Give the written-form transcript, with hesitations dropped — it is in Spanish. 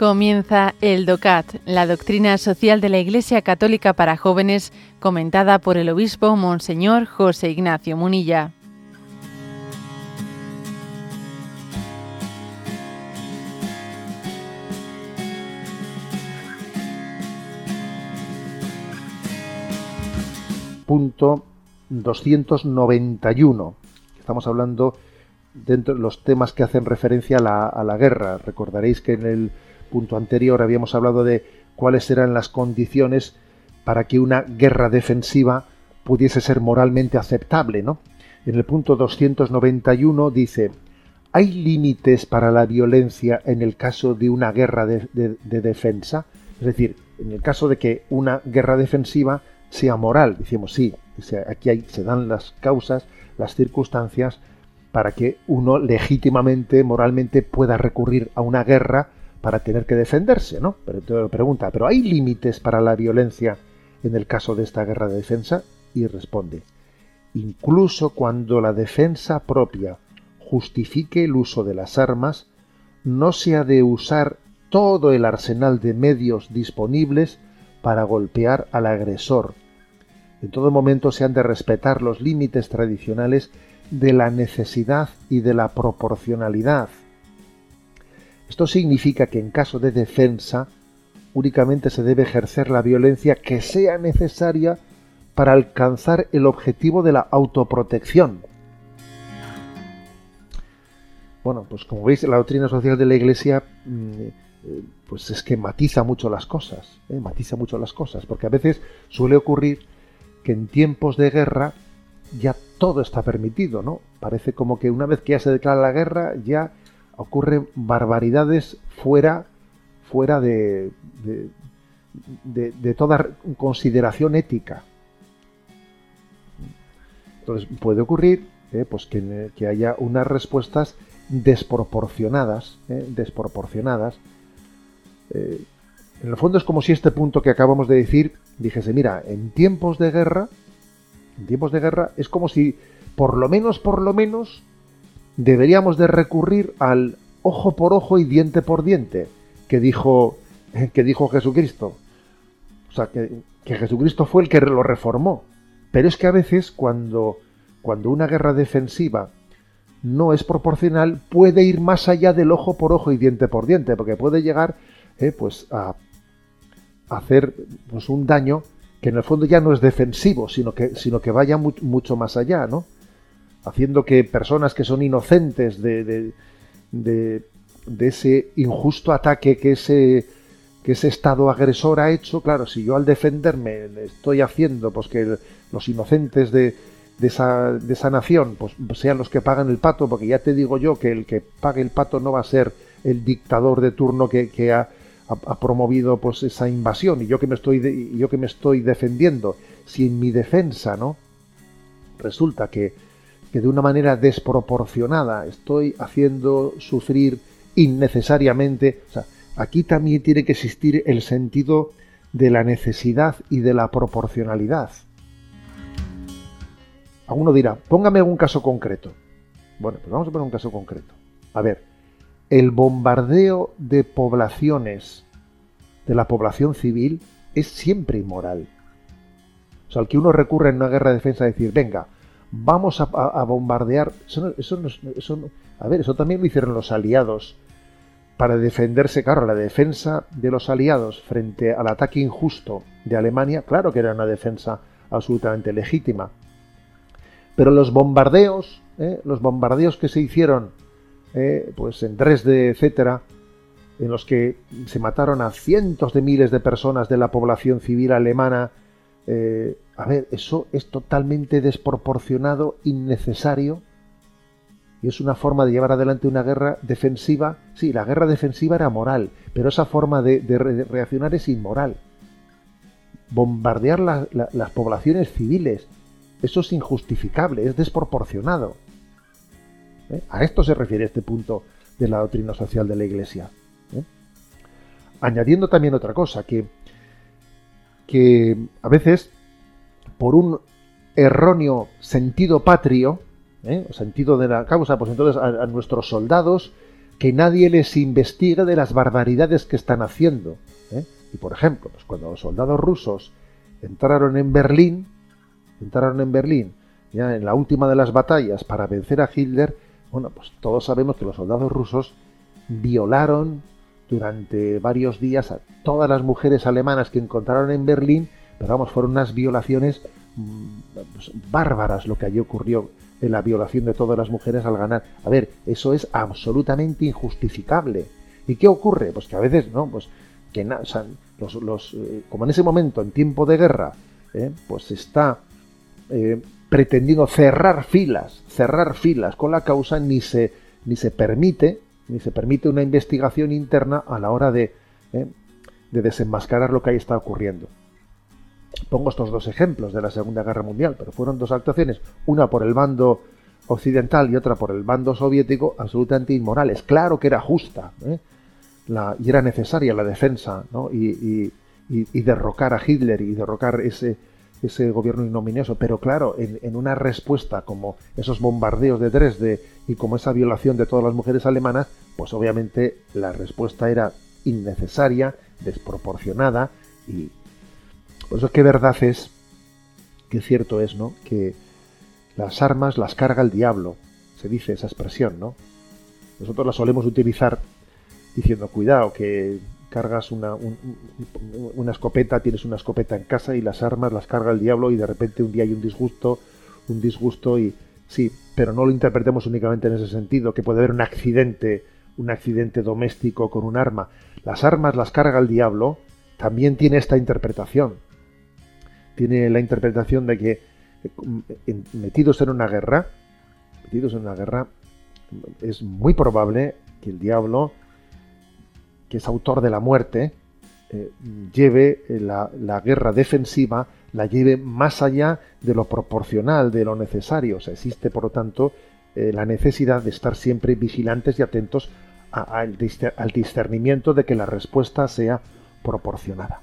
Comienza el DOCAT, la doctrina social de la Iglesia Católica para jóvenes, comentada por el obispo Monseñor José Ignacio Munilla. Punto 291. Estamos hablando dentro de los temas que hacen referencia a la guerra. Recordaréis que en el punto anterior habíamos hablado de cuáles eran las condiciones para que una guerra defensiva pudiese ser moralmente aceptable, ¿no? En el punto 291 dice: ¿hay límites para la violencia en el caso de una guerra de defensa? Es decir, en el caso de que una guerra defensiva sea moral, decimos sí, aquí se dan las causas, las circunstancias para que uno legítimamente, moralmente pueda recurrir a una guerra para tener que defenderse, ¿no? Pero te pregunta, ¿pero hay límites para la violencia en el caso de esta guerra de defensa? Y responde: incluso cuando la defensa propia justifique el uso de las armas, no se ha de usar todo el arsenal de medios disponibles para golpear al agresor. En todo momento se han de respetar los límites tradicionales de la necesidad y de la proporcionalidad. Esto significa que en caso de defensa únicamente se debe ejercer la violencia que sea necesaria para alcanzar el objetivo de la autoprotección. Bueno, pues como veis, la doctrina social de la Iglesia pues es que matiza mucho las cosas, porque a veces suele ocurrir que en tiempos de guerra ya todo está permitido, ¿no? Parece como que una vez que ya se declara la guerra ya ocurren barbaridades fuera de toda consideración ética. Entonces puede ocurrir pues que haya unas respuestas desproporcionadas. En el fondo es como si este punto que acabamos de decir dijese: mira, en tiempos de guerra es como si por lo menos deberíamos de recurrir al ojo por ojo y diente por diente que dijo Jesucristo. O sea, que Jesucristo fue el que lo reformó. Pero es que a veces cuando una guerra defensiva no es proporcional, puede ir más allá del ojo por ojo y diente por diente, porque puede llegar pues a hacer pues un daño que en el fondo ya no es defensivo, sino que vaya mucho más allá, ¿no? Haciendo que personas que son inocentes de ese injusto ataque que ese Estado agresor ha hecho. Claro, si yo al defenderme estoy haciendo pues que los inocentes de esa nación pues sean los que pagan el pato, porque ya te digo yo que el que pague el pato no va a ser el dictador de turno que ha promovido pues esa invasión, y yo que me estoy defendiendo, si en mi defensa no resulta que de una manera desproporcionada estoy haciendo sufrir innecesariamente. O sea, aquí también tiene que existir el sentido de la necesidad y de la proporcionalidad. Alguno dirá: póngame un caso concreto. Bueno, pues vamos a poner un caso concreto. A ver, el bombardeo de poblaciones, de la población civil, es siempre inmoral. O sea, al que uno recurre en una guerra de defensa a decir: venga, vamos a bombardear. Eso no, a ver, eso también lo hicieron los aliados para defenderse. Claro, la defensa de los aliados frente al ataque injusto de Alemania, claro que era una defensa absolutamente legítima. Pero los bombardeos que se hicieron pues en Dresde, etcétera, en los que se mataron a cientos de miles de personas de la población civil alemana, a ver, eso es totalmente desproporcionado, innecesario, y es una forma de llevar adelante una guerra defensiva. Sí, la guerra defensiva era moral, pero esa forma de reaccionar es inmoral. Bombardear las poblaciones civiles, eso es injustificable, es desproporcionado. A esto se refiere este punto de la doctrina social de la Iglesia. Añadiendo también otra cosa, que a veces, por un erróneo sentido patrio, sentido de la causa, pues entonces a nuestros soldados que nadie les investigue de las barbaridades que están haciendo, ¿eh? Y por ejemplo, pues cuando los soldados rusos entraron en Berlín, ya en la última de las batallas para vencer a Hitler, bueno, pues todos sabemos que los soldados rusos violaron durante varios días a todas las mujeres alemanas que encontraron en Berlín, pero vamos, fueron unas violaciones pues, bárbaras lo que allí ocurrió, en la violación de todas las mujeres al ganar. A ver, eso es absolutamente injustificable. ¿Y qué ocurre? Pues que a veces, ¿no? Pues que o sea, como en ese momento, en tiempo de guerra, pues se está pretendiendo cerrar filas con la causa, ni se permite una investigación interna a la hora de desenmascarar lo que ahí está ocurriendo. Pongo estos dos ejemplos de la Segunda Guerra Mundial, pero fueron dos actuaciones, una por el bando occidental y otra por el bando soviético, absolutamente inmorales. Claro que era justa, y era necesaria la defensa, ¿no? y derrocar a Hitler y derrocar ese gobierno ignominioso, pero claro, en una respuesta como esos bombardeos de Dresde y como esa violación de todas las mujeres alemanas, pues obviamente la respuesta era innecesaria, desproporcionada, y por eso que verdad es, que cierto es, ¿no?, que las armas las carga el diablo, se dice esa expresión, ¿no? Nosotros la solemos utilizar diciendo, cuidado, que cargas una escopeta, tienes una escopeta en casa y las armas las carga el diablo, y de repente un día hay un disgusto, y sí, pero no lo interpretemos únicamente en ese sentido, que puede haber un accidente doméstico con un arma. Las armas las carga el diablo también tiene esta interpretación. Tiene la interpretación de que metidos en una guerra, es muy probable que el diablo, que es autor de la muerte, lleve la guerra defensiva, la lleve más allá de lo proporcional, de lo necesario. O sea, existe, por lo tanto, la necesidad de estar siempre vigilantes y atentos al discernimiento de que la respuesta sea proporcionada.